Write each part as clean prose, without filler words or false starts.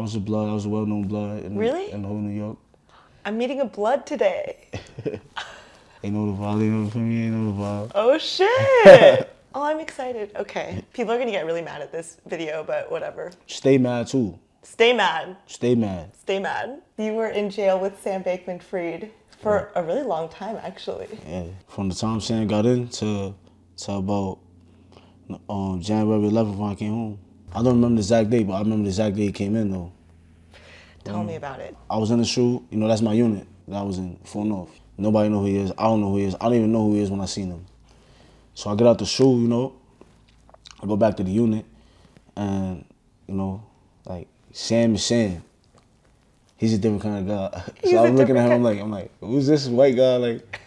was a blood. I was a well-known blood in, really? In the whole New York. I'm meeting a blood today. Ain't no the vibe, you know, for me, ain't no the vibe. Oh, shit. Oh, I'm excited. Okay. People are going to get really mad at this video, but whatever. Stay mad, too. Stay mad. Stay mad. Stay mad. You were in jail with Sam Bankman-Fried for a really long time, actually. Yeah. From the time Sam got in to about January 11th when I came home. I don't remember the exact day, but I remember the exact day he came in, though. Tell me about it. I was in the shoe. You know, that's my unit that I was in, Fort North. Nobody know who he is. I don't know who he is. I don't even know who he is when I seen him. So I get out the shoe, you know. I go back to the unit, and, you know, like, Sam is Sam. He's a different kind of guy. He's so I'm looking at him, I'm like, who's this white guy? Like,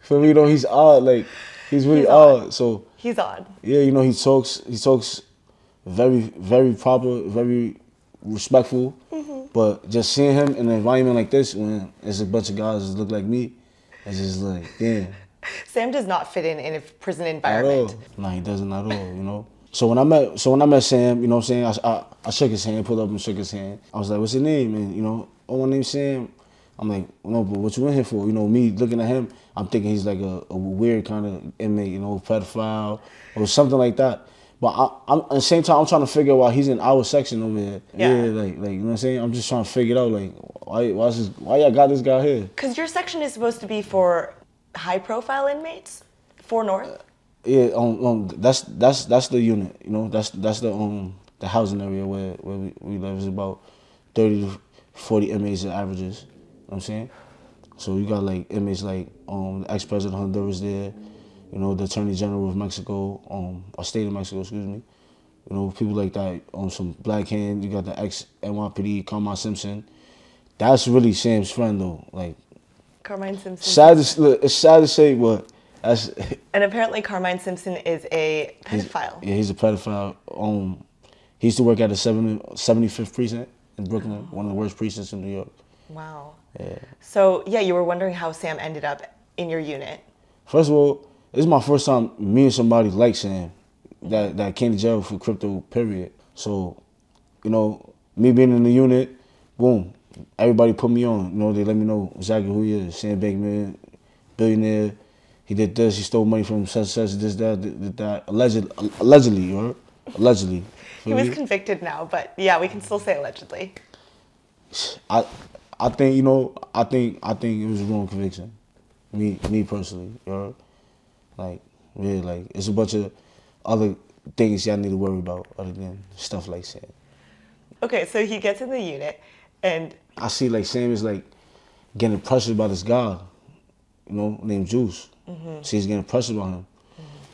for me, though, he's odd. Like, he's really odd. So he's odd. Yeah, you know, he talks very, very proper, very respectful. But just seeing him in an environment like this, when there's a bunch of guys that look like me, it's just like, damn. Sam does not fit in a prison environment. No, he doesn't at all, you know? So when I met Sam, you know what I'm saying, I shook his hand, pulled up and shook his hand. I was like, what's your name? And, you know, oh, my name's Sam. I'm like, no, but what you in here for? You know, me looking at him, I'm thinking he's like a weird kind of inmate, you know, pedophile or something like that. But I'm, at the same time, I'm trying to figure out he's in our section over here. Yeah. Like, you know what I'm saying? I'm just trying to figure it out, like, why y'all got this guy here? Because your section is supposed to be for high-profile inmates, for North. Yeah, that's the unit, you know? That's the housing area where we live. It's about 30 to 40 inmates at averages, you know what I'm saying? So you got, like, inmates like the ex-president of Honduras there, you know, the Attorney General of Mexico, or State of Mexico, excuse me. You know, people like that, some black hand, you got the ex-NYPD, Carmine Simpson. That's really Sam's friend, though, like. Carmine Simpson. It's sad to say, but that's. And apparently Carmine Simpson is a pedophile. He's a pedophile. He used to work at the 75th precinct in Brooklyn, one of the worst precincts in New York. Wow. Yeah. So, yeah, you were wondering how Sam ended up in your unit. First of all, this is my first time meeting somebody like Sam that came to jail for crypto, period. So, you know, me being in the unit, boom, everybody put me on. You know, they let me know exactly who he is. Sam Bankman, billionaire, he did this, he stole money from such, this, that, did that. Allegedly, you heard? Allegedly. He was convicted now, but yeah, we can still say allegedly. I think, you know, I think it was a wrong conviction. Me personally, you heard? Like, really, like, it's a bunch of other things y'all need to worry about other than stuff like Sam. Okay, so he gets in the unit, and I see, like, Sam is, like, getting pressured by this guy, you know, named Juice. So he's getting pressured by him.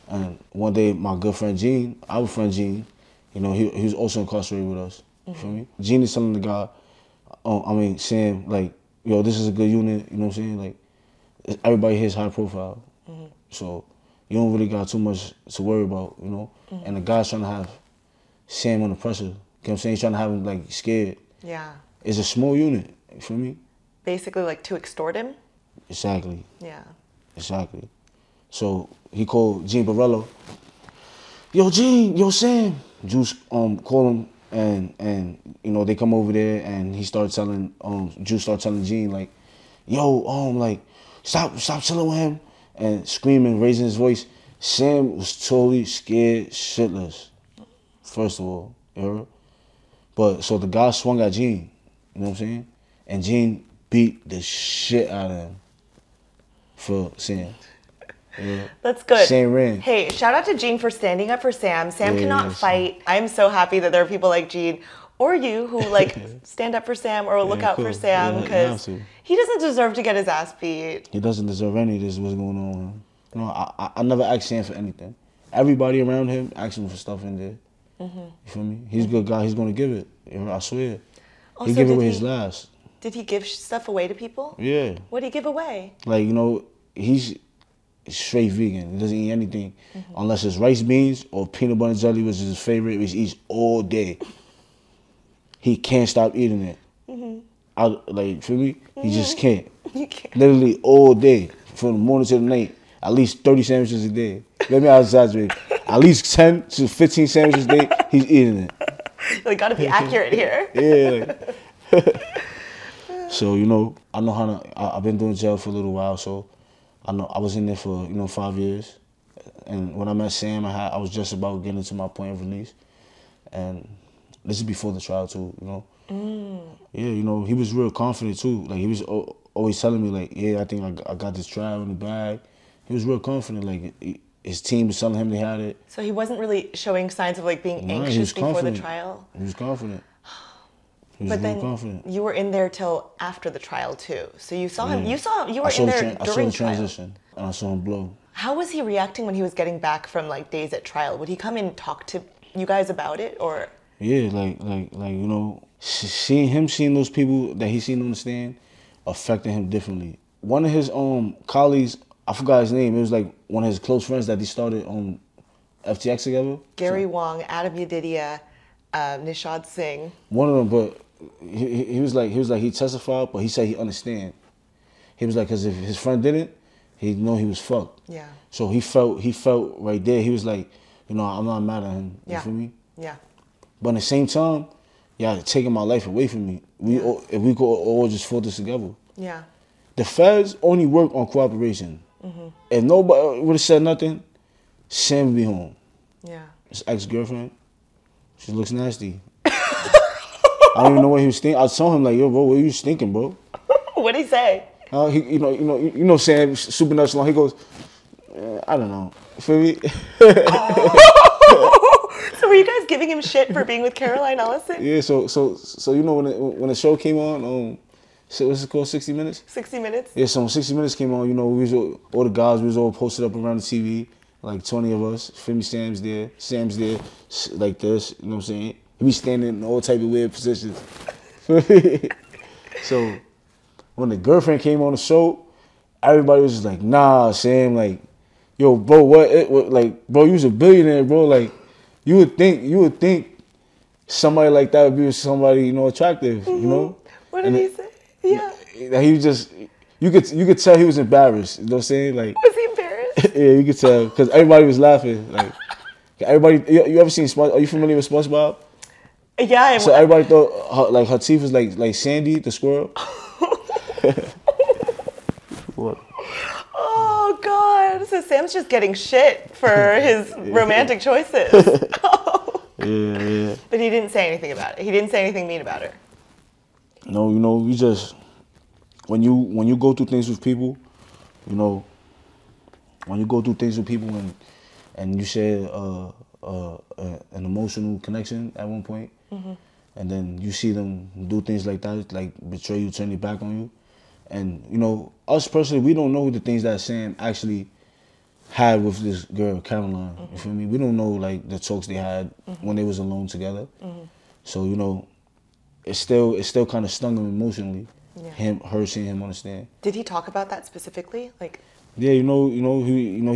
And one day, my good friend Gene, our friend Gene, you know, he was also incarcerated with us, you feel me? Gene is telling the guy, Sam, like, yo, this is a good unit, you know what I'm saying? Like, everybody here is high profile. So you don't really got too much to worry about, you know? And the guy's trying to have Sam under pressure. You know what I'm saying? He's trying to have him, like, scared. Yeah. It's a small unit, you feel me? Basically, like, to extort him? Exactly. Yeah. Exactly. So he called Gene Borello. Yo, Gene, yo, Sam. Juice called him, and you know, they come over there, and he started telling, Juice started telling Gene, like, yo, like, stop chilling with him. And screaming, raising his voice. Sam was totally scared shitless, first of all, you heard? But, so the guy swung at Gene, you know what I'm saying? And Gene beat the shit out of him for Sam. Yeah. That's good. Sam ran. Hey, shout out to Gene for standing up for Sam. Sam cannot fight. I'm so happy that there are people like Gene or you who, like, stand up for Sam or look out for Sam, because he doesn't deserve to get his ass beat. He doesn't deserve any of this, what's going on with him. You know, I never asked Sam for anything. Everybody around him asked him for stuff in there. You feel me? He's a good guy. He's going to give it. You know, I swear. Also, he gave away his last. Did he give stuff away to people? Yeah. What did he give away? Like, you know, he's straight vegan. He doesn't eat anything unless it's rice beans or peanut butter and jelly, which is his favorite, which he eats all day. He can't stop eating it. Like, feel me? He just can't. You can't. Literally all day, from the morning to the night, at least 30 sandwiches a day. Let me exaggerate. At least 10 to 15 sandwiches a day, he's eating it. Like, gotta be accurate here. Yeah. So, you know, I know how to, I've been doing jail for a little while, so I know I was in there for, you know, 5 years. And when I met Sam, I was just about getting to my point of release. And this is before the trial, too, you know. Mm. Yeah, you know, he was real confident, too. Like, he was always telling me, like, yeah, I think I got this trial in the bag. He was real confident. Like, his team was telling him they had it. So he wasn't really showing signs of, like, being anxious before the trial? He was confident. But then you were in there till after the trial too, so you saw him. You saw you were in there during. I saw the transition, and I saw him blow. How was he reacting when he was getting back from like days at trial? Would he come and talk to you guys about it or? Yeah, like you know, seeing those people that he seen on the stand, affected him differently. One of his colleagues, I forgot his name. It was like one of his close friends that he started on FTX together. Gary Wang, Adam Yadidia, Nishad Singh. One of them, but. He testified, but he said he understand. He was like, 'cause if his friend didn't, he'd know he was fucked. Yeah. So he felt right there. He was like, you know, I'm not mad at him. Yeah. You feel me? Yeah. But at the same time, y'all taking my life away from me. If we could all just fold this together. Yeah. The feds only work on cooperation. Mm-hmm. If nobody would have said nothing, Sam would be home. Yeah. His ex-girlfriend, she looks nasty. I don't even know what he was thinking. I told him like, yo, bro, what are you thinking, bro? What did he say? You know, Sam, super nonchalant. He goes, I don't know. Feel me? Oh. So were you guys giving him shit for being with Caroline Ellison? Yeah. So you know when the show came on, what's it called? 60 Minutes. 60 Minutes. Yeah. So when 60 Minutes came on, you know, we was all the guys, we was all posted up around the TV, like 20 of us. Feel me? Sam's there, like this. You know what I'm saying? He be standing in all type of weird positions. So when the girlfriend came on the show, everybody was just like, nah, Sam, like, yo, bro, what like, bro, you was a billionaire, bro. Like, you would think somebody like that would be with somebody, you know, attractive, mm-hmm. You know? What did he say? Yeah. He was just you could tell he was embarrassed, you know what I'm saying? Like, was he embarrassed? Yeah, you could tell. 'Cause everybody was laughing. Like everybody you ever seen Are you familiar with SpongeBob? Yeah, so everybody thought her teeth was like Sandy the squirrel. What? Oh God! So Sam's just getting shit for his romantic choices. Yeah. But he didn't say anything about it. He didn't say anything mean about her. No, you know, you just when you go through things with people, you know, and you share an emotional connection at one point. Mm-hmm. And then you see them do things like that, like betray you, turn their back on you. And, you know, us personally, we don't know the things that Sam actually had with this girl, Caroline. Mm-hmm. You feel me? We don't know, like, the talks they had mm-hmm. when they was alone together. Mm-hmm. So, you know, it still kind of stung him emotionally, her seeing him on the stand. Did he talk about that specifically? Like? Yeah, he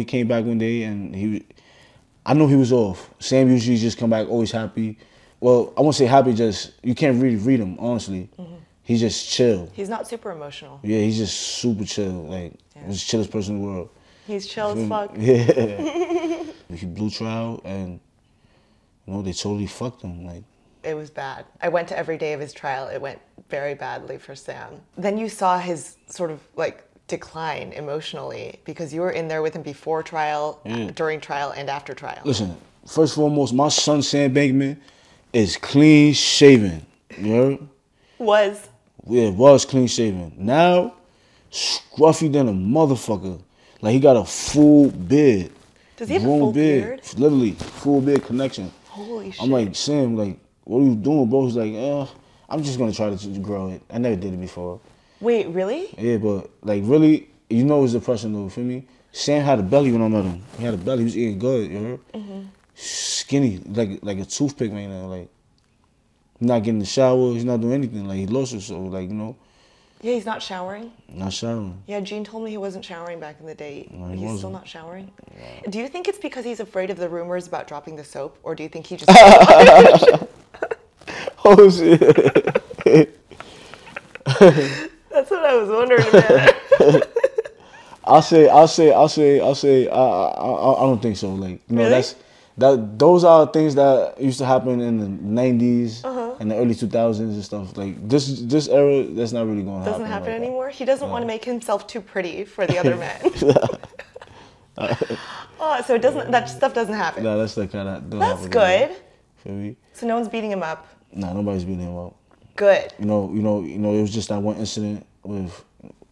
came back one day and I know he was off. Sam usually just come back always happy. Well, I won't say happy, just you can't really read him, honestly. Mm-hmm. He's just chill. He's not super emotional. Yeah, he's just super chill. Like, he's the chillest person in the world. He's chill as fuck. Yeah. He blew trial and, you know, they totally fucked him. Like, it was bad. I went to every day of his trial. It went very badly for Sam. Then you saw his sort of, like, decline emotionally because you were in there with him before trial, during trial, and after trial. Listen, first and foremost, my son Sam Bankman is clean shaven. You heard? Was. Yeah, was clean shaven. Now, scruffy than a motherfucker. Like, he got a full beard. Does he have a full beard? Literally, full beard connection. Holy shit. I'm like, Sam, like, what are you doing, bro? He's like, I'm just gonna try to grow it. I never did it before. Wait, really? Yeah, but like really, you know, it's depression though. Feel me? Sam had a belly when I met him. He had a belly. He was eating good. You heard? Mm-hmm. Skinny, like a toothpick right now. Like, not getting the shower. He's not doing anything. Like, he lost himself. Like, you know. Yeah, he's not showering. Not showering. Yeah, Gene told me he wasn't showering back in the day. No, he's still not showering. Yeah. Do you think it's because he's afraid of the rumors about dropping the soap, or do you think he just? Oh shit. That's what I was wondering about. I don't think so. Like, you know, really? that's Those are things that used to happen in the 90s and the early 2000s and stuff. Like this era, that's not really going to happen. Doesn't happen like anymore. That. He doesn't want to make himself too pretty for the other men. Oh, so it doesn't. That stuff doesn't happen. No, that's the kind of. That's good. Feel me? So no one's beating him up. Nah, nobody's beating him up. Good. You know, it was just that one incident with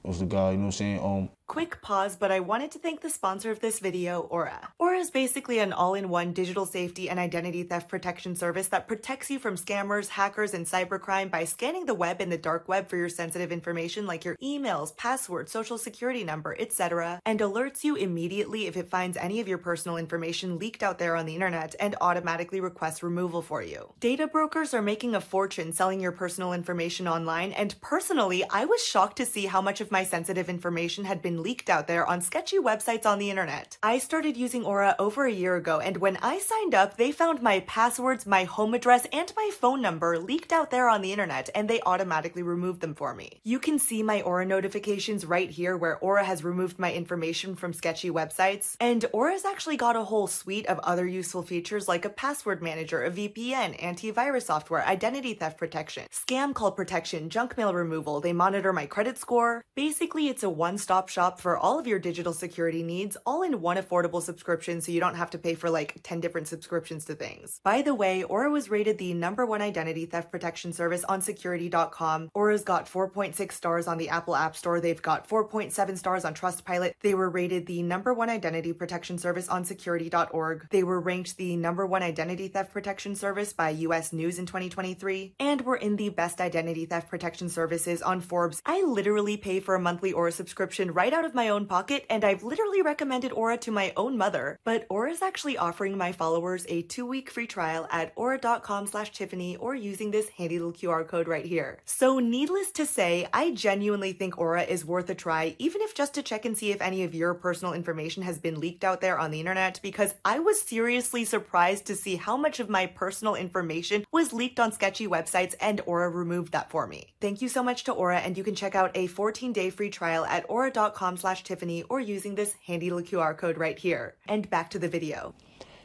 the guy, you know what I'm saying? Quick pause, but I wanted to thank the sponsor of this video, Aura. Aura is basically an all-in-one digital safety and identity theft protection service that protects you from scammers, hackers, and cybercrime by scanning the web and the dark web for your sensitive information like your emails, passwords, social security number, etc., and alerts you immediately if it finds any of your personal information leaked out there on the internet and automatically requests removal for you. Data brokers are making a fortune selling your personal information online, and personally, I was shocked to see how much of my sensitive information had been leaked out there on sketchy websites on the internet. I started using Aura over a year ago, and when I signed up, they found my passwords, my home address, and my phone number leaked out there on the internet, and they automatically removed them for me. You can see my Aura notifications right here where Aura has removed my information from sketchy websites, and Aura's actually got a whole suite of other useful features like a password manager, a VPN, antivirus software, identity theft protection, scam call protection, junk mail removal. They monitor my credit score. Basically, it's a one-stop shop for all of your digital security needs, all in one affordable subscription, so you don't have to pay for like 10 different subscriptions to things. By the way, Aura was rated the #1 identity theft protection service on security.com. Aura's got 4.6 stars on the Apple App Store. They've got 4.7 stars on Trustpilot. They were rated the #1 identity protection service on security.org. They were ranked the #1 identity theft protection service by US News in 2023, and were in the best identity theft protection services on Forbes. I literally pay for a monthly Aura subscription right out of my own pocket, and I've literally recommended Aura to my own mother. But Aura's actually offering my followers a 2-week free trial at aura.com/Tiffany or using this handy little QR code right here. So needless to say, I genuinely think Aura is worth a try, even if just to check and see if any of your personal information has been leaked out there on the internet, because I was seriously surprised to see how much of my personal information was leaked on sketchy websites, and Aura removed that for me. Thank you so much to Aura, and you can check out a 14-day free trial at aura.com/Tiffany or using this handy little QR code right here. And back to the video.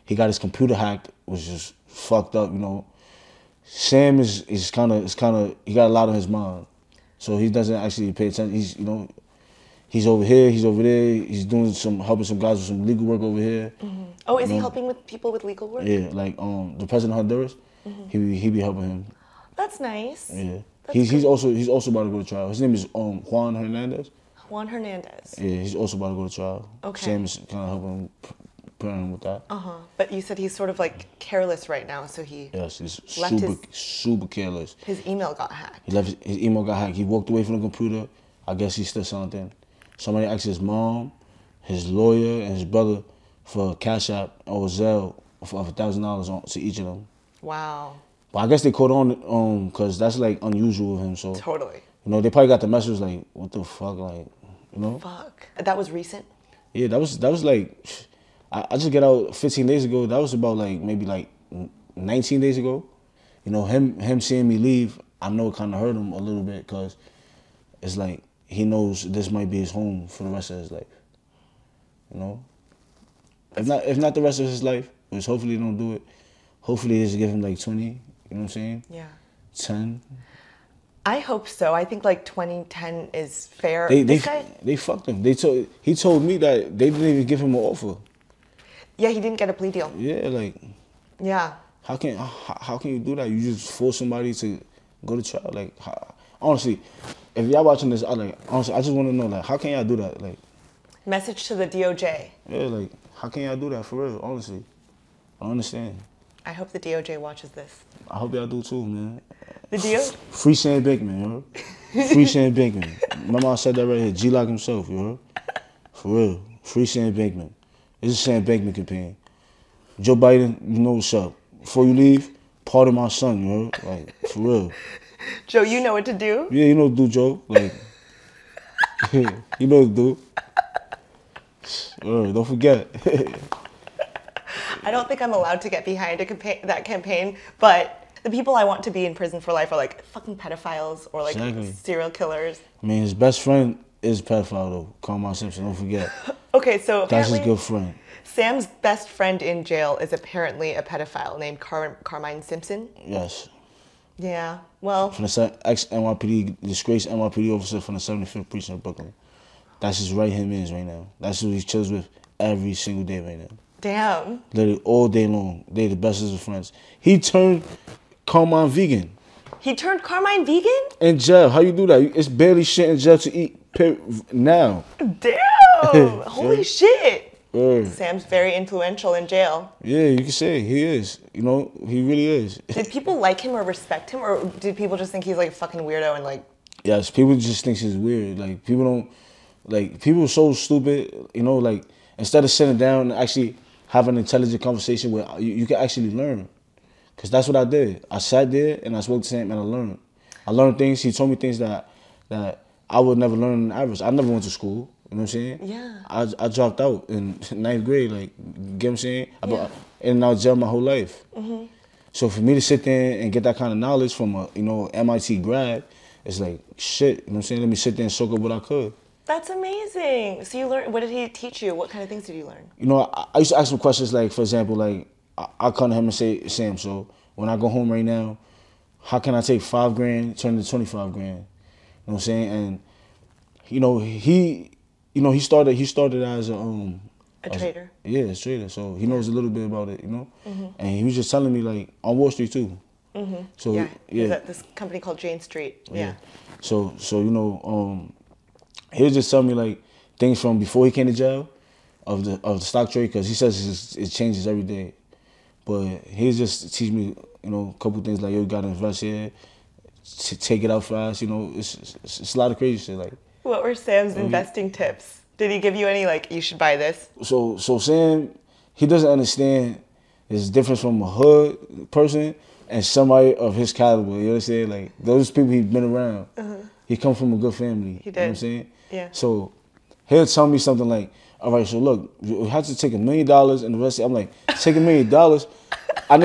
He got his computer hacked, was just fucked up, you know. Sam is kind of he got a lot on his mind, so he doesn't actually pay attention. He's, you know, he's over here, he's over there, he's doing some, helping some guys with some legal work over here. Oh, is he helping with people with legal work? Yeah, like the president of Honduras, he be helping him. That's nice. Yeah, he's also about to go to trial. His name is Juan Hernandez. Juan Hernandez. Yeah, he's also about to go to trial. Okay. Sam is kind of helping him, preparing him with that. But you said he's sort of like careless right now, so he... Yes, he's super careless. His email got hacked. He left his email got hacked. He walked away from the computer. I guess he still something. Somebody asked his mom, his lawyer, and his brother for Cash App or Zelle for $1,000 to each of them. Wow. But I guess they caught on because that's like unusual of him, so... Totally. You know, they probably got the message like, what the fuck, like, you know? Fuck. That was recent? Yeah, that was like, I just got out 15 days ago. That was about like, maybe like 19 days ago. You know, him seeing me leave, I know it kind of hurt him a little bit because it's like, he knows this might be his home for the rest of his life, you know? If not the rest of his life, which hopefully he don't do it. Hopefully they just give him like 20, you know what I'm saying? Yeah. 10. I hope so. I think like 2010 is fair. They fucked him. He told me that they didn't even give him an offer. Yeah, he didn't get a plea deal. Yeah, like. Yeah. How can you do that? You just force somebody to go to trial. Like, honestly, if y'all watching this, I just want to know, like, how can y'all do that? Like. Message to the DOJ. Yeah, like, how can y'all do that for real? Honestly, I understand. I hope the DOJ watches this. I hope y'all do too, man. The DOJ? Free Sam Bankman, you heard? Free Sam Bankman. Remember I said that right here, G Lock himself, you heard? For real. Free Sam Bankman. This is Sam Bankman campaign. Joe Biden, you know what's up. Before you leave, pardon my son, you heard? Like, for real. Joe, you know what to do? Yeah, you know what to do, Joe. Like, you know what to do. Don't forget. I don't think I'm allowed to get behind that campaign, but the people I want to be in prison for life are like fucking pedophiles or like serial killers. I mean, his best friend is a pedophile though. Carmine Simpson, don't forget. Okay, so that's his good friend. Sam's best friend in jail is apparently a pedophile named Carmine Simpson. Yes. Yeah. Well. From the ex-NYPD, disgraced NYPD officer from the 75th precinct of Brooklyn. That's his right hand man is right now. That's who he chills with every single day right now. Damn. Literally all day long. They're the bestest of friends. He turned Carmine vegan. He turned Carmine vegan? In jail. How you do that? It's barely shit in jail to eat now. Damn. Holy shit. Word. Sam's very influential in jail. Yeah, you can say he is. You know, he really is. Did people like him or respect him, or did people just think he's like a fucking weirdo and like? Yes, people just think he's weird. Like people don't, like people are so stupid. You know, like instead of sitting down and actually having an intelligent conversation where you can actually learn, because that's what I did. I sat there and I spoke to Sam and I learned. I learned things. He told me things that I would never learn on average. I never went to school. You know what I'm saying? Yeah. I dropped out in 9th grade, like, you get what I'm saying? I've been in and out of jail my whole life. Mm-hmm. So for me to sit there and get that kind of knowledge from a, you know, MIT grad, it's like, shit, you know what I'm saying? Let me sit there and soak up what I could. That's amazing. So you learned, what did he teach you? What kind of things did you learn? You know, I used to ask him questions like, for example, like, I come to him and say, Sam, so when I go home right now, how can I take $5 grand, turn it to 25 grand? You know what I'm saying? And, you know, he started as a trader. Yeah, a trader. So he knows a little bit about it, you know. Mm-hmm. And he was just telling me like on Wall Street too. Mm-hmm. So yeah, yeah. At this company called Jane Street. Yeah. So you know, he was just telling me like things from before he came to jail, of the stock trade, because he says it changes every day. But he just teach me, you know, a couple things like, yo, you gotta invest here, take it out fast. You know, it's a lot of crazy shit like. What were Sam's investing tips? Did he give you any, like, you should buy this? So Sam, he doesn't understand his difference from a hood person and somebody of his caliber. You know what I'm saying? Like, those people he's been around. Uh-huh. He come from a good family. He did. You know what I'm saying? Yeah. So he'll tell me something like, all right, so look, you have to take $1 million and the rest of it. I'm like, take $1 million? I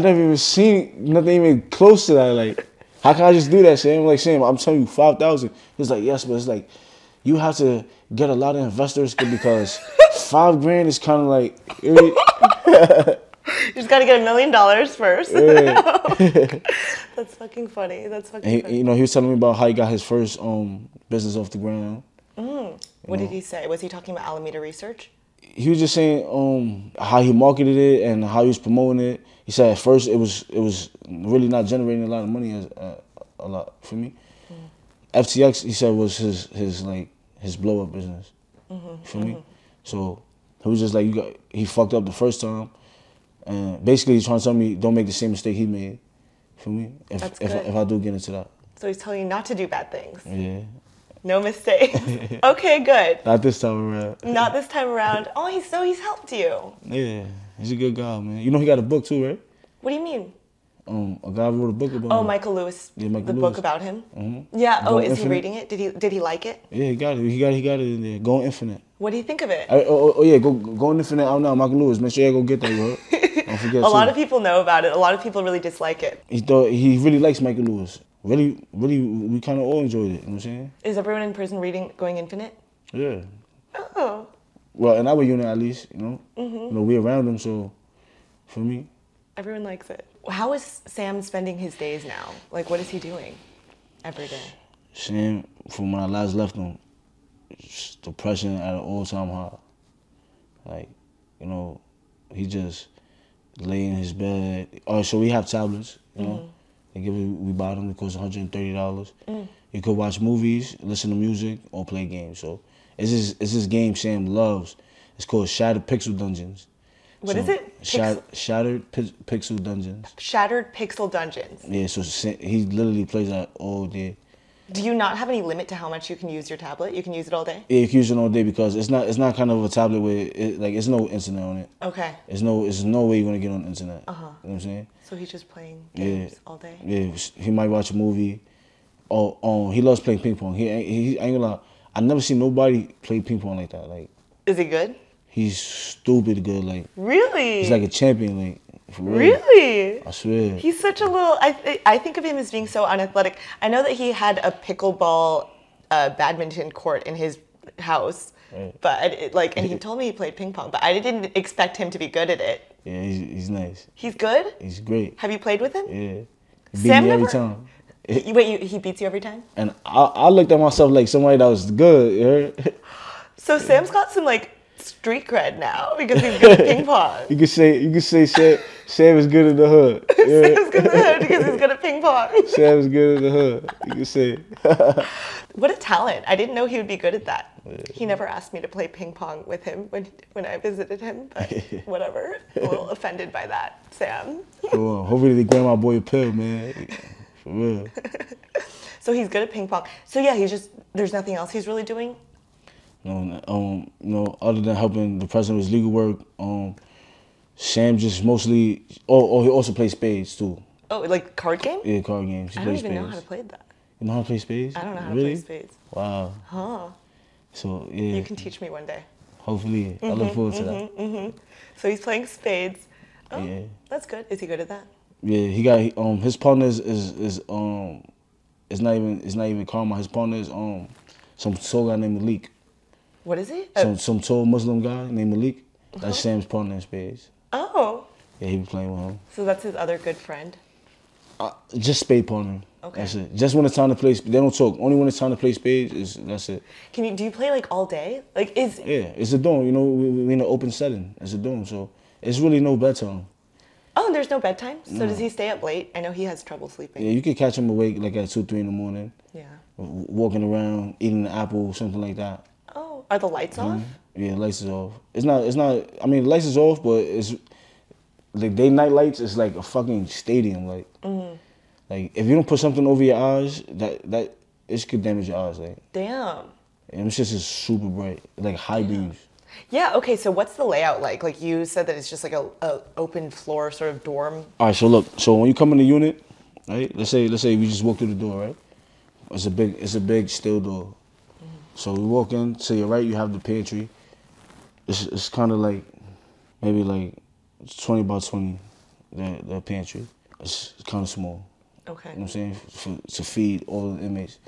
never even seen nothing even close to that, like. How can I just do that, Sam? Like, Sam, I'm telling you, 5,000. He's like, yes, but it's like, you have to get a lot of investors because $5 grand is kind of like... You just got to get $1 million first. Yeah. That's fucking funny. That's fucking funny. You know, he was telling me about how he got his first business off the ground. Mm. What did he say? Was he talking about Alameda Research? He was just saying how he marketed it and how he was promoting it. He said at first it was really not generating a lot of money a lot for me. Mm. FTX, he said, was his blow up business for me. So he was just like, he fucked up the first time, and basically he's trying to tell me don't make the same mistake he made for me. If I do get into that. So he's telling you not to do bad things. Yeah. No mistakes. Okay, good. Not this time around. Not this time around. Oh, he's helped you. Yeah. He's a good guy, man. You know he got a book too, right? What do you mean? A guy wrote a book about him. Oh, Michael Lewis. Yeah, Michael Lewis. The book about him. Mm-hmm. Yeah. Go Infinite. Is he reading it? Did he like it? Yeah, he got it. He got it in there. Go Infinite. What do you think of it? Yeah, go Infinite. I don't know, Michael Lewis. Make sure you go get that, bro. Don't forget. A lot of people know about it. A lot of people really dislike it. He really likes Michael Lewis. Really, we kind of all enjoyed it. You know what I'm saying? Is everyone in prison reading Going Infinite? Yeah. Oh. Well, in our unit, at least, you know, you know, we around them, so for me, everyone likes it. How is Sam spending his days now? Like, what is he doing every day? Sam, from when I last left him, depression at an all-time high. Like, you know, he just lay in his bed. Oh, so we have tablets, you know. They give it, we buy them. It costs $130. You could watch movies, listen to music, or play games. So. It's this game Sam loves. It's called Shattered Pixel Dungeons. What is it? Shattered Pixel Dungeons. Shattered Pixel Dungeons. Yeah, so he literally plays that all day. Do you not have any limit to how much you can use your tablet? You can use it all day? Yeah, you can use it all day because it's not kind of a tablet where it's no internet on it. Okay. There's no way you're gonna get on the internet. You know what I'm saying? So he's just playing games all day? Yeah, he might watch a movie. Oh, he loves playing ping pong. He ain't gonna lie. I never seen nobody play ping pong like that. Like, is he good? He's stupid good. Like, really? He's like a champion. Like, for real. Really? I swear. He's such a little. I think of him as being so unathletic. I know that he had a pickleball a badminton court in his house. But it, like, and he told me he played ping pong, but I didn't expect him to be good at it. Yeah, he's nice. He's good? He's great. Have you played with him? Yeah. He beat me every time. Wait, he beats you every time? And I looked at myself like somebody that was good. So Sam's got some, like, street cred now because he's good at ping pong. You could say Sam is good at the hood. Sam's good at the hood because he's good at ping pong. Sam is good at the hood. You could say. What a talent! I didn't know he would be good at that. He never asked me to play ping pong with him when I visited him, but whatever. A little offended by that, Sam. Cool. Hopefully they grab my boy a pill, man. For real. So he's good at ping pong. So yeah, he's just there's nothing else he's really doing. No, no, other than helping the president with his legal work, Sam just mostly. Oh, he also plays spades too. Oh, like card game? Yeah, card games. I don't even know how to play that. You know how to play spades? I don't know how to play spades. Wow. Huh. So yeah. You can teach me one day. Hopefully, I look forward to that. So he's playing spades. Oh, yeah. That's good. Is he good at that? Yeah, he got his partner is not even Karma. His partner is some soul guy named Malik. What is he? Some tall Muslim guy named Malik. That's Sam's partner in spades. Oh. Yeah, he be playing with him. So that's his other good friend? Just spade partner. Okay. That's it. Just when it's time to play, they don't talk. Only when it's time to play spades, that's it. Do you play like all day? Like is? Yeah, it's a dorm. You know, we're in an open setting. It's a dorm, so it's really no bedtime. Oh, and there's no bedtime? So does he stay up late? I know he has trouble sleeping. Yeah, you could catch him awake like at 2, 3 in the morning. Yeah. Walking around, eating an apple, something like that. Oh, are the lights off? Yeah, lights is off. It's not. I mean, lights is off, but it's like day night lights is like a fucking stadium. Like, like if you don't put something over your eyes, that it could damage your eyes. Like, damn. And it's just super bright, like high beams. Yeah. Okay. So what's the layout like? Like you said that it's just like a open floor sort of dorm. All right. So look. So when you come in the unit, right? Let's say we just walk through the door, right? It's a big steel door. So we walk in, to your right you have the pantry. It's kind of like, maybe like 20 by 20, the pantry. It's kind of small. Okay. You know what I'm saying? To feed all the inmates.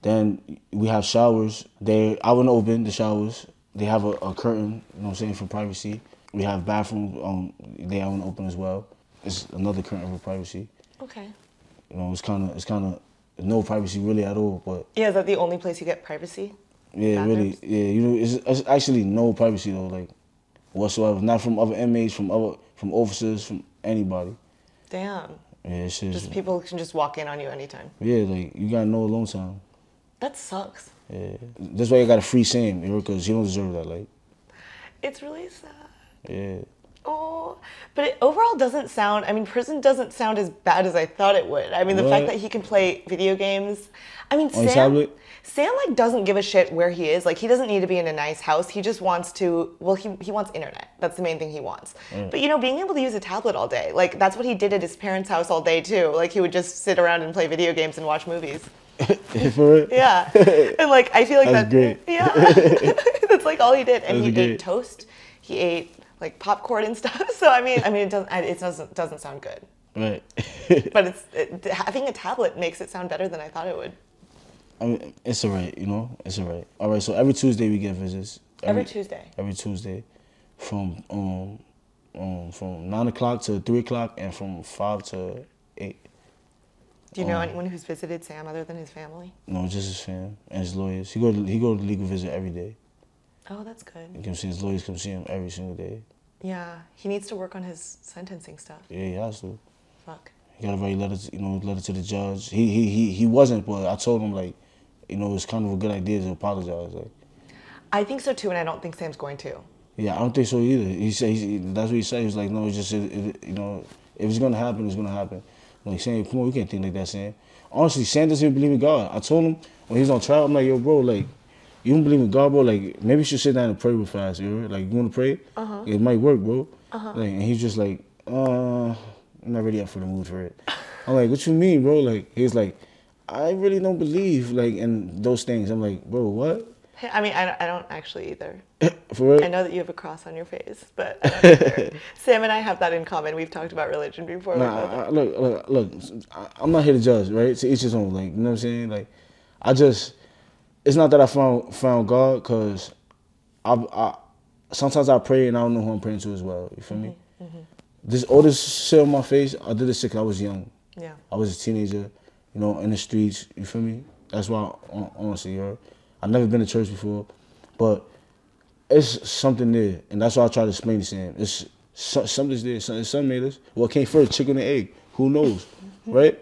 Then we have showers. They're out and open, the showers. They have a curtain, you know what I'm saying, for privacy. We have bathrooms, they're out and open as well. It's another curtain for privacy. Okay. You know, it's kind of, no privacy really at all, but... Yeah, is that the only place you get privacy? Yeah, bathrooms? Really. Yeah, you know, it's actually no privacy, though, like, whatsoever. Not from other inmates, from officers, from anybody. Damn. Yeah, it's just people can just walk in on you anytime. Yeah, like, you got no alone time. That sucks. Yeah. That's why you got a free Sam, you know, because you don't deserve that, like... It's really sad. Yeah. Oh, but it overall doesn't sound, I mean, prison doesn't sound as bad as I thought it would. I mean, the fact that he can play video games. I mean, Sam, like, doesn't give a shit where he is. Like, he doesn't need to be in a nice house. He just wants to, well, he wants internet. That's the main thing he wants. But, you know, being able to use a tablet all day, like, that's what he did at his parents' house all day, too. Like, he would just sit around and play video games and watch movies. For it? Yeah. And, like, I feel like that's great. Yeah. That's, like, all he did. And he ate toast. He ate... like popcorn and stuff. So I mean, it doesn't sound good. Right. But having a tablet makes it sound better than I thought it would. I mean, it's alright, you know, it's alright. All right. So every Tuesday we get visits. Every Tuesday, from 9 o'clock to 3 o'clock, and from 5 to 8. Do you know anyone who's visited Sam other than his family? No, just his family and his lawyers. He go to legal visit every day. Oh, that's good. You can see his lawyers come see him every single day. Yeah, he needs to work on his sentencing stuff. Yeah, he has to. Fuck. He got to write letters, you know, letter to the judge. He wasn't, but I told him, like, you know, it's kind of a good idea to apologize. Like, I think so too, and I don't think Sam's going to. Yeah, I don't think so either. He said that's what he said. He was like, no, it's just you know, if it's gonna happen, it's gonna happen. I'm like, Sam, come on, we can't think like that, Sam. Honestly, Sam doesn't even believe in God. I told him when he was on trial, I'm like, yo, bro, like. You don't believe in God, bro? Like, maybe you should sit down and pray real fast, you know? Like, you want to pray? It might work, bro. Like, and he's just like, I'm not really up for the mood for it. I'm like, what you mean, bro? Like, he was like, I really don't believe, like, in those things. I'm like, bro, what? I mean, I don't actually either. For real? I know that you have a cross on your face, but I don't either. Sam and I have that in common. We've talked about religion before. Nah, look, I'm not here to judge, right? To each his own, like, you know what I'm saying? Like, I just... it's not that I found God, because I sometimes I pray and I don't know who I'm praying to as well. You feel me? Mm-hmm. All this shit on my face, I did this shit because I was young. Yeah. I was a teenager, you know, in the streets. You feel me? That's why, honestly, yo, I've never been to church before, but it's something there, and that's why I try to explain to Sam. It's something's there. Something made us. What came first, chicken and egg? Who knows, right?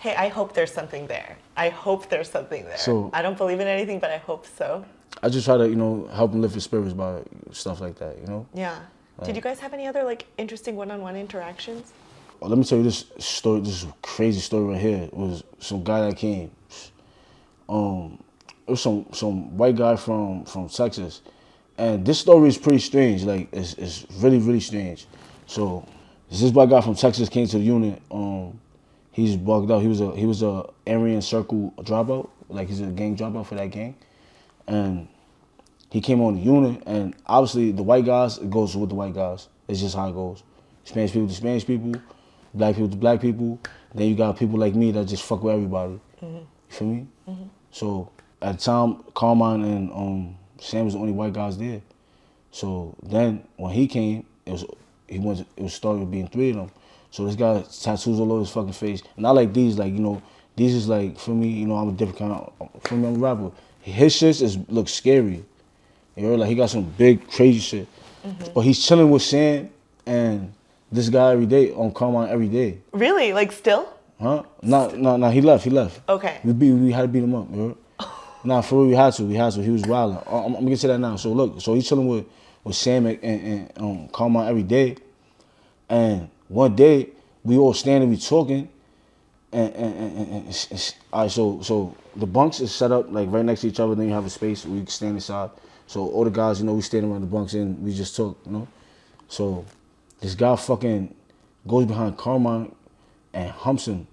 Hey, I hope there's something there. I hope there's something there. So, I don't believe in anything, but I hope so. I just try to, you know, help him lift his spirits by stuff like that, you know? Yeah. Did you guys have any other, like, interesting one-on-one interactions? Oh, let me tell you this story, this crazy story right here. It was some guy that came. It was some white guy from Texas. And this story is pretty strange. Like, it's really, really strange. So this black guy from Texas came to the unit. He's bugged out. He was a Aryan Circle dropout. Like, he's a gang dropout for that gang. And he came on the unit, and obviously the white guys, it goes with the white guys. It's just how it goes. Spanish people to Spanish people, black people to black people. Then you got people like me that just fuck with everybody. Mm-hmm. You feel me? Mm-hmm. So at the time, Carmine and Sam was the only white guys there. So then when he came, it was started with being three of them. So this guy has tattoos all over his fucking face. And I like these, like, you know, these is like, for me, you know, I'm a different kind of, for me, I'm a rapper. His shit looks scary. You know, like, he got some big, crazy shit. Mm-hmm. But he's chilling with Sam and this guy every day, on Carmine every day. Really? Like, still? Huh? No, he left. Okay. We had to beat him up, you know? Nah, for real, we had to. He was wilding. I'm gonna get to that now. So look, so he's chilling with Sam and Carmine every day. And one day, we all standing, we talking, and all right, so the bunks is set up like right next to each other, then you have a space where you can stand inside. So all the guys, you know, we standing around the bunks and we just talk, you know? So this guy fucking goes behind Carmine and humps him,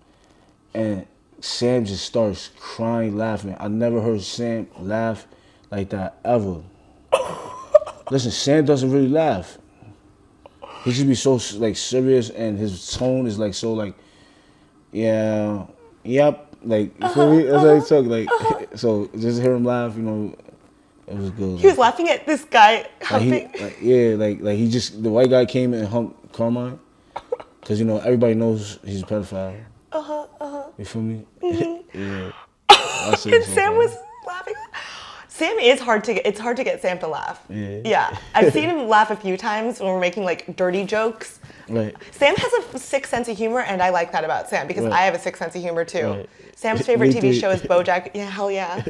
and Sam just starts crying, laughing. I never heard Sam laugh like that ever. Listen, Sam doesn't really laugh. He should be so, like, serious, and his tone is, like, so, like, yeah, yep, like, you feel me? That's how he talk, like, so just hear him laugh, you know, it was good. He was laughing at this guy humping. The white guy came and humped Carmine, because, you know, everybody knows he's a pedophile. You feel me? Mm-hmm. Yeah. And Sam was laughing. Sam is hard to get. It's hard to get Sam to laugh. Yeah. Yeah. I've seen him laugh a few times when we're making like dirty jokes. Right. Sam has a sick sense of humor, and I like that about Sam because I have a sick sense of humor too. Right. Sam's favorite TV show is BoJack. Yeah, hell yeah.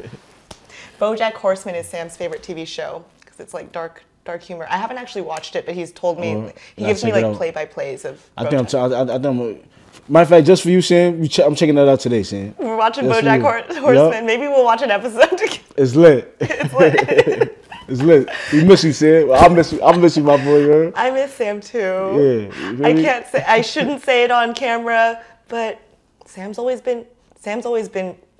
BoJack Horseman is Sam's favorite TV show because it's like dark humor. I haven't actually watched it, but he's told me he gives me like play-by-plays of. I think. Matter of fact, just for you, Sam, I'm checking that out today, Sam. We're watching BoJack Horseman. Yep. Maybe we'll watch an episode together. It's lit. It's lit. It's lit. We miss you, Sam. Well, I miss you, my boy. Girl. I miss Sam too. Yeah. I can't say. I shouldn't say it on camera, but Sam's always been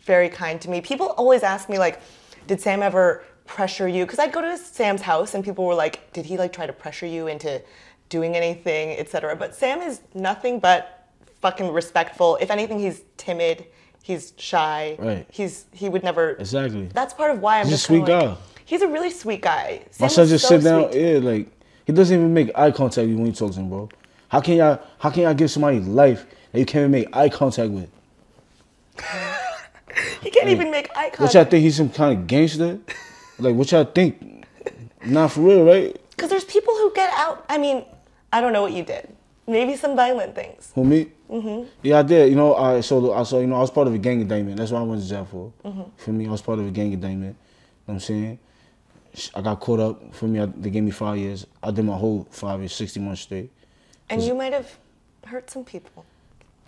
very kind to me. People always ask me like, did Sam ever pressure you? Because I'd go to Sam's house and people were like, did he like try to pressure you into doing anything, etc. But Sam is nothing but fucking respectful. If anything, he's timid. He's shy. Right. He would never. Exactly. That's part of why I'm just sweet guy. He's a really sweet guy. Sam, my son just so sit down. Yeah, like he doesn't even make eye contact with you when you talk to him, bro. How can y'all give somebody life that you can't even make eye contact with? He can't even make eye contact. What y'all think, he's some kind of gangster? Like what y'all think? Not for real, right? Because there's people who get out. I mean, I don't know what you did. Maybe some violent things. Who, me? Mm-hmm. Yeah, I did. You know, I saw. You know, I was part of a gang indictment. That's what I went to jail for. Mm-hmm. For me, I was part of a gang indictment. You know what I'm saying? I got caught up. For me, they gave me 5 years. I did my whole 5 years, 60 months straight. And you might have hurt some people.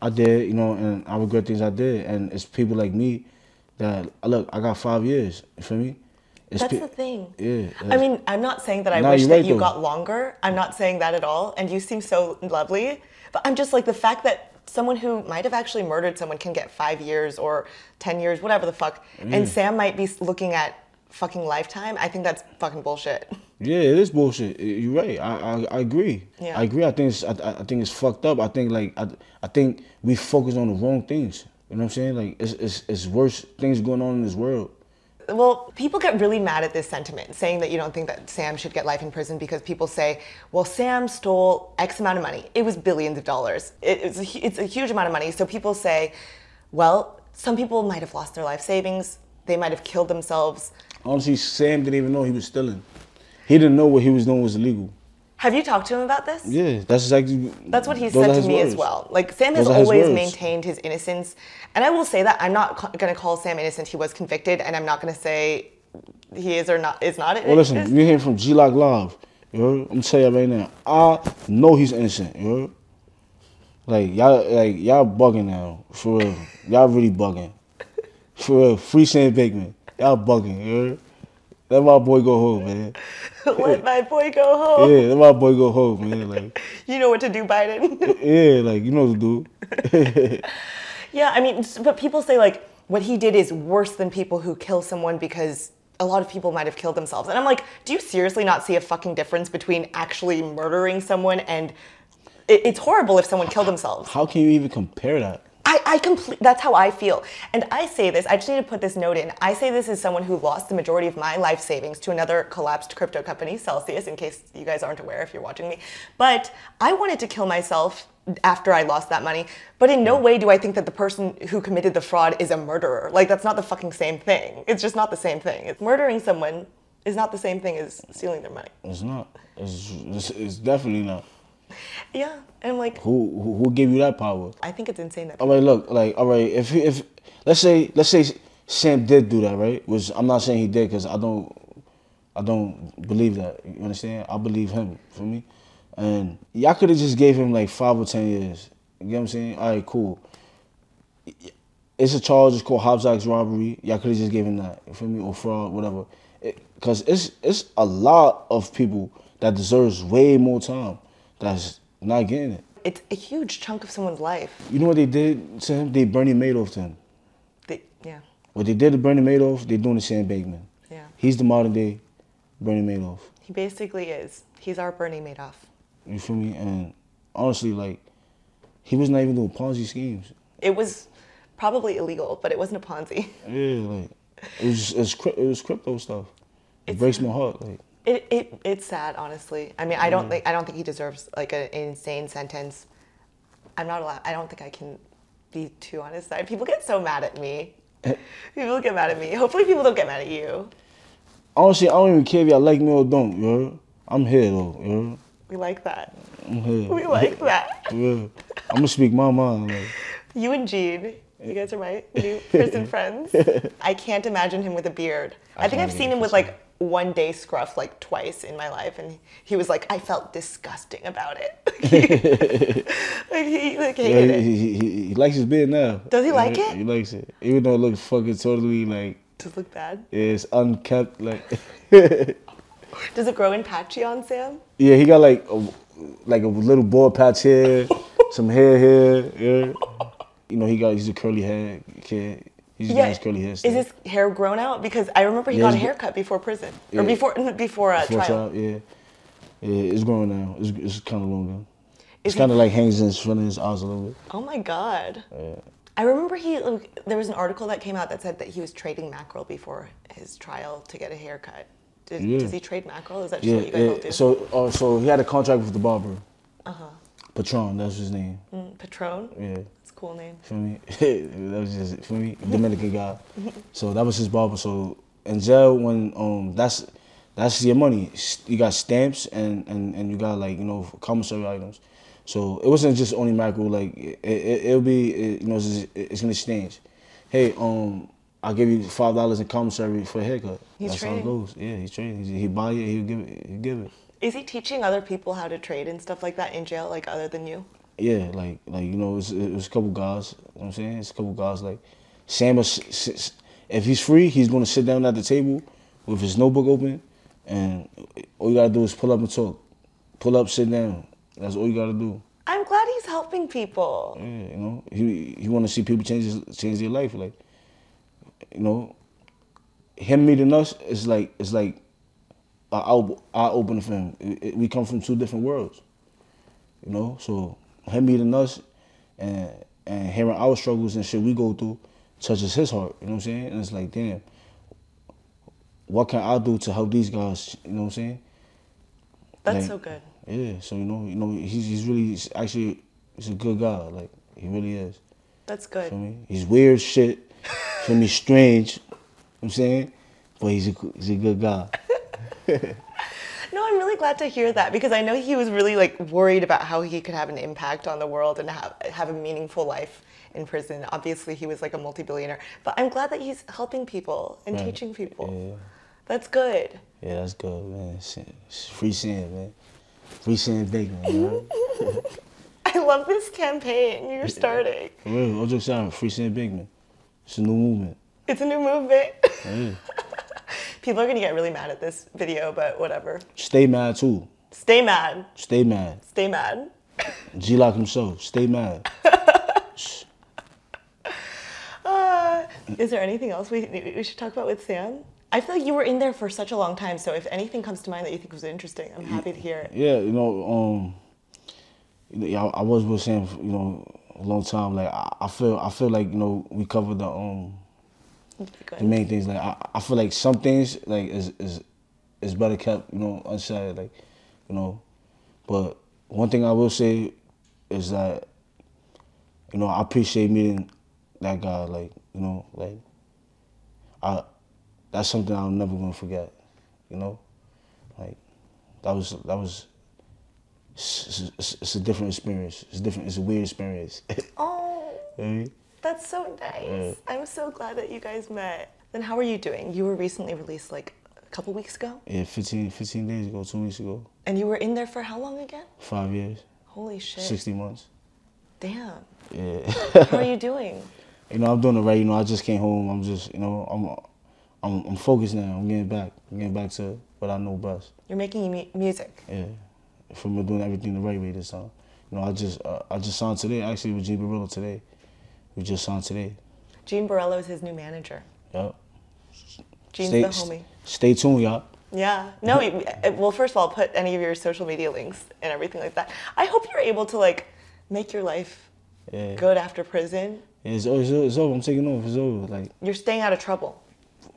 I did, you know, and I regret things I did. And it's people like me that, look, I got 5 years. You feel me? That's the thing. Yeah. I mean, I'm not saying that I wish that you got longer. I'm not saying that at all. And you seem so lovely. But I'm just like, the fact that someone who might have actually murdered someone can get 5 years or 10 years, whatever the fuck. Yeah. And Sam might be looking at fucking lifetime. I think that's fucking bullshit. Yeah, it is bullshit. You're right. I agree. Yeah. I agree. I think it's fucked up. I think we focus on the wrong things. You know what I'm saying? Like it's worse things going on in this world. Well, people get really mad at this sentiment, saying that you don't think that Sam should get life in prison because people say, well, Sam stole X amount of money. It was billions of dollars. It's a huge amount of money. So people say, well, some people might have lost their life savings. They might have killed themselves. Honestly, Sam didn't even know he was stealing. He didn't know what he was doing was illegal. Have you talked to him about this? Yeah, that's exactly... That's what he said to me as well. Like, Sam has always maintained his innocence. And I will say that I'm not going to call Sam innocent. He was convicted, and I'm not going to say he is or not is not innocent. Well, listen, you're hearing from G Lock Live. You know? I'm going to tell you right now. I know he's innocent. You know? Like, y'all bugging now. For real. Y'all really bugging. For real. Free Sam Bankman. Y'all bugging. You know? Let my boy go home, man. Let my boy go home. Yeah, let my boy go home, man. Like, you know what to do, Biden. Yeah, like, you know what to do. Yeah, I mean, but people say, like, what he did is worse than people who kill someone because a lot of people might have killed themselves. And I'm like, do you seriously not see a fucking difference between actually murdering someone and... It's horrible if someone killed themselves. How can you even compare that? That's how I feel. And I say this, I just need to put this note in. I say this as someone who lost the majority of my life savings to another collapsed crypto company, Celsius, in case you guys aren't aware if you're watching me. But I wanted to kill myself after I lost that money. But in no way do I think that the person who committed the fraud is a murderer. Like, that's not the fucking same thing. It's just not the same thing. It's murdering someone is not the same thing as stealing their money. It's not. It's definitely not. Yeah, and I'm like, who gave you that power? I think it's insane. That all right, look, like, all right, if let's say Sam did do that, right? Which I'm not saying he did, because I don't believe that. You understand? I believe him. For me, and y'all could have just gave him like 5 or 10 years. You get what I'm saying? All right, cool. It's a charge. It's called Hobbs Act robbery. Y'all could have just gave him that. You feel me? Or fraud, whatever. Because it's a lot of people that deserves way more time. That's not getting it. It's a huge chunk of someone's life. You know what they did to him? They Bernie Madoff to him. Yeah. What they did to Bernie Madoff, they're doing to Sam Bankman. Yeah. He's the modern day Bernie Madoff. He basically is. He's our Bernie Madoff. You feel me? And honestly, like, he was not even doing Ponzi schemes. It was probably illegal, but it wasn't a Ponzi. Yeah, like, it was crypto stuff. It breaks my heart, like. It's sad, honestly. I mean, I don't think he deserves like an insane sentence. I'm not allowed. I don't think I can be too on his side. People get so mad at me. People get mad at me. Hopefully, people don't get mad at you. Honestly, I don't even care if y'all like me or don't. Yo, I'm here though. Yo. We like that. I'm here. We like that. Yeah. I'm gonna speak my mind. Like. You and Gene. You guys are my new prison friends. I can't imagine him with a beard. I think I've seen him with like one day scruff like twice in my life, and he was like, I felt disgusting about it. He likes his beard now. Does he like it? He likes it. Even though it looks fucking totally like... Does it look bad? It's unkempt, like... Does it grow in patchy on Sam? Yeah, he got like a little ball patch here, some hair here, yeah. You know, he's a curly hair kid. He's yeah. His curly hair. Is his hair grown out? Because I remember he got a haircut before prison. Yeah. Or before trial. Yeah. Yeah, it's growing now. It's kind of longer. It's kind of like hangs in front of his eyes a little bit. Oh my God. Yeah. I remember there was an article that came out that said that he was trading mackerel before his trial to get a haircut. Does he trade mackerel? Is that just what you guys all do? So he had a contract with the barber. Uh-huh. Patron, that's his name. Patron? Yeah. That's a cool name. For me, that was just it. For me, Dominican guy. So that was his barber. So in jail, when that's your money. You got stamps and you got like, you know, commissary items. So it wasn't just only mackerel. Like it'll be you know, it's gonna change. Hey, I'll give you $5 in commissary for a haircut. That's how it goes. Yeah, he's trading. He buy it. He'll give it. Is he teaching other people how to trade and stuff like that in jail, like other than you? Yeah, like you know, it's a couple guys. You know what I'm saying? It's a couple guys. Like, Sam, if he's free, he's going to sit down at the table with his notebook open, and all you got to do is pull up and talk. Pull up, sit down. That's all you got to do. I'm glad he's helping people. Yeah, you know, he want to see people change their life. Like, you know, him meeting us is like, eye-opener for him. We come from two different worlds, you know. So him meeting us and hearing our struggles and shit we go through touches his heart. You know what I'm saying? And it's like, damn, what can I do to help these guys? You know what I'm saying? That's like, so good. Yeah. So you know, he's really actually he's a good guy. Like he really is. That's good. Feel me? He's weird shit. Feel me? Strange. You know what I'm saying, but he's a good guy. No, I'm really glad to hear that because I know he was really like worried about how he could have an impact on the world and have a meaningful life in prison. Obviously, he was like a multi-billionaire, but I'm glad that he's helping people and right. teaching people. Yeah. That's good. Yeah, that's good, man. Free Sam, man. Free Sam Bankman, man. I love this campaign you're starting. For real, I'm just saying, Free Sam Bankman. It's a new movement. It's a new movement. Yeah. People are going to get really mad at this video, but whatever. Stay mad, too. Stay mad. Stay mad. Stay mad. G Lock himself. Stay mad. Is there anything else we should talk about with Sam? I feel like you were in there for such a long time, so if anything comes to mind that you think was interesting, I'm happy to hear it. Yeah, I was with Sam for, a long time. Like, I feel like, we covered the main things. Like I feel like some things like is better kept unsaid, like but one thing I will say is that I appreciate meeting that guy, like that's something I'm never gonna forget, like that was it's a different experience, it's a weird experience. Oh. You know what I mean? That's so nice. Yeah. I'm so glad that you guys met. Then how are you doing? You were recently released like a couple weeks ago? Yeah, 15 days ago, 2 weeks ago. And you were in there for how long again? 5 years. Holy shit. 60 months. Damn. Yeah. How are you doing? I'm doing it right. I just came home. I'm just, I'm focused now. I'm getting back to what I know best. You're making music. Yeah. From doing everything the right way this time. I just signed today, actually, with J. Barilla today. We just signed today. Gene Borello is his new manager. Yep. Gene's the homie. Stay tuned, y'all. Yeah. No, well, first of all, put any of your social media links and everything like that. I hope you're able to, like, make your life good after prison. Yeah, it's over. I'm taking off. It's over. Like, you're staying out of trouble.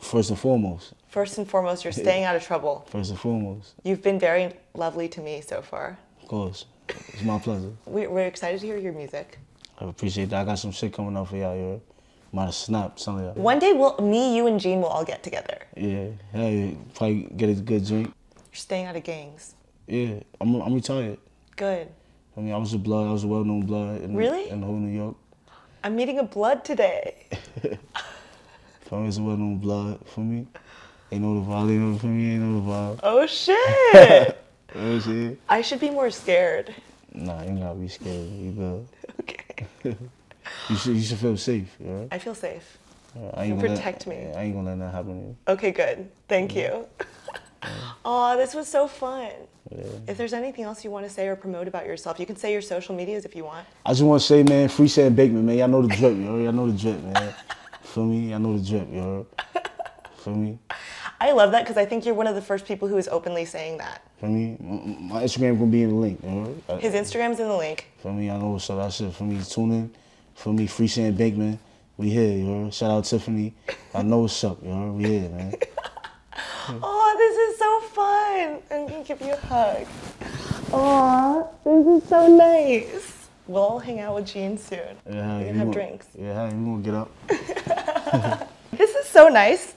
First and foremost. First and foremost, you're staying out of trouble. First and foremost. You've been very lovely to me so far. Of course. It's my pleasure. We're excited to hear your music. I appreciate that. I got some shit coming up for y'all, yo. I'm about to snap some of y'all. One day, you and Gene will all get together. Yeah. Hey, probably get a good drink. You're staying out of gangs. Yeah. I'm retired. Good. I mean, I was a well-known blood in the whole New York. I'm meeting a blood today. I was a well-known blood for me. Ain't no the vibe. Ain't no the vibe. Oh, shit. Oh, shit. I should be more scared. Nah, you ain't gotta be scared. You good. Okay. You should feel safe, right? I feel safe. You protect me. I ain't gonna let that happen to you. Okay, good. Thank you. Oh, this was so fun. Yeah. If there's anything else you want to say or promote about yourself, you can say your social medias if you want. I just want to say, man, Free Sam Bankman, man. Y'all know the drip, yo. Y'all know the drip, man. Feel me? Y'all know the drip, yo. Feel me? I love that because I think you're one of the first people who is openly saying that. For me, my Instagram gonna be in the link. You know? His Instagram's in the link. For me, I know. So that's it. For me, tune in. For me, Free Sam Bankman. We here, you know? Shout out Tiffany. I know what's up, you know? We here, man. Oh, this is so fun. I'm gonna give you a hug. Oh, this is so nice. We'll all hang out with Gene soon. Yeah, we're gonna have drinks. Yeah, you gonna get up? This is so nice.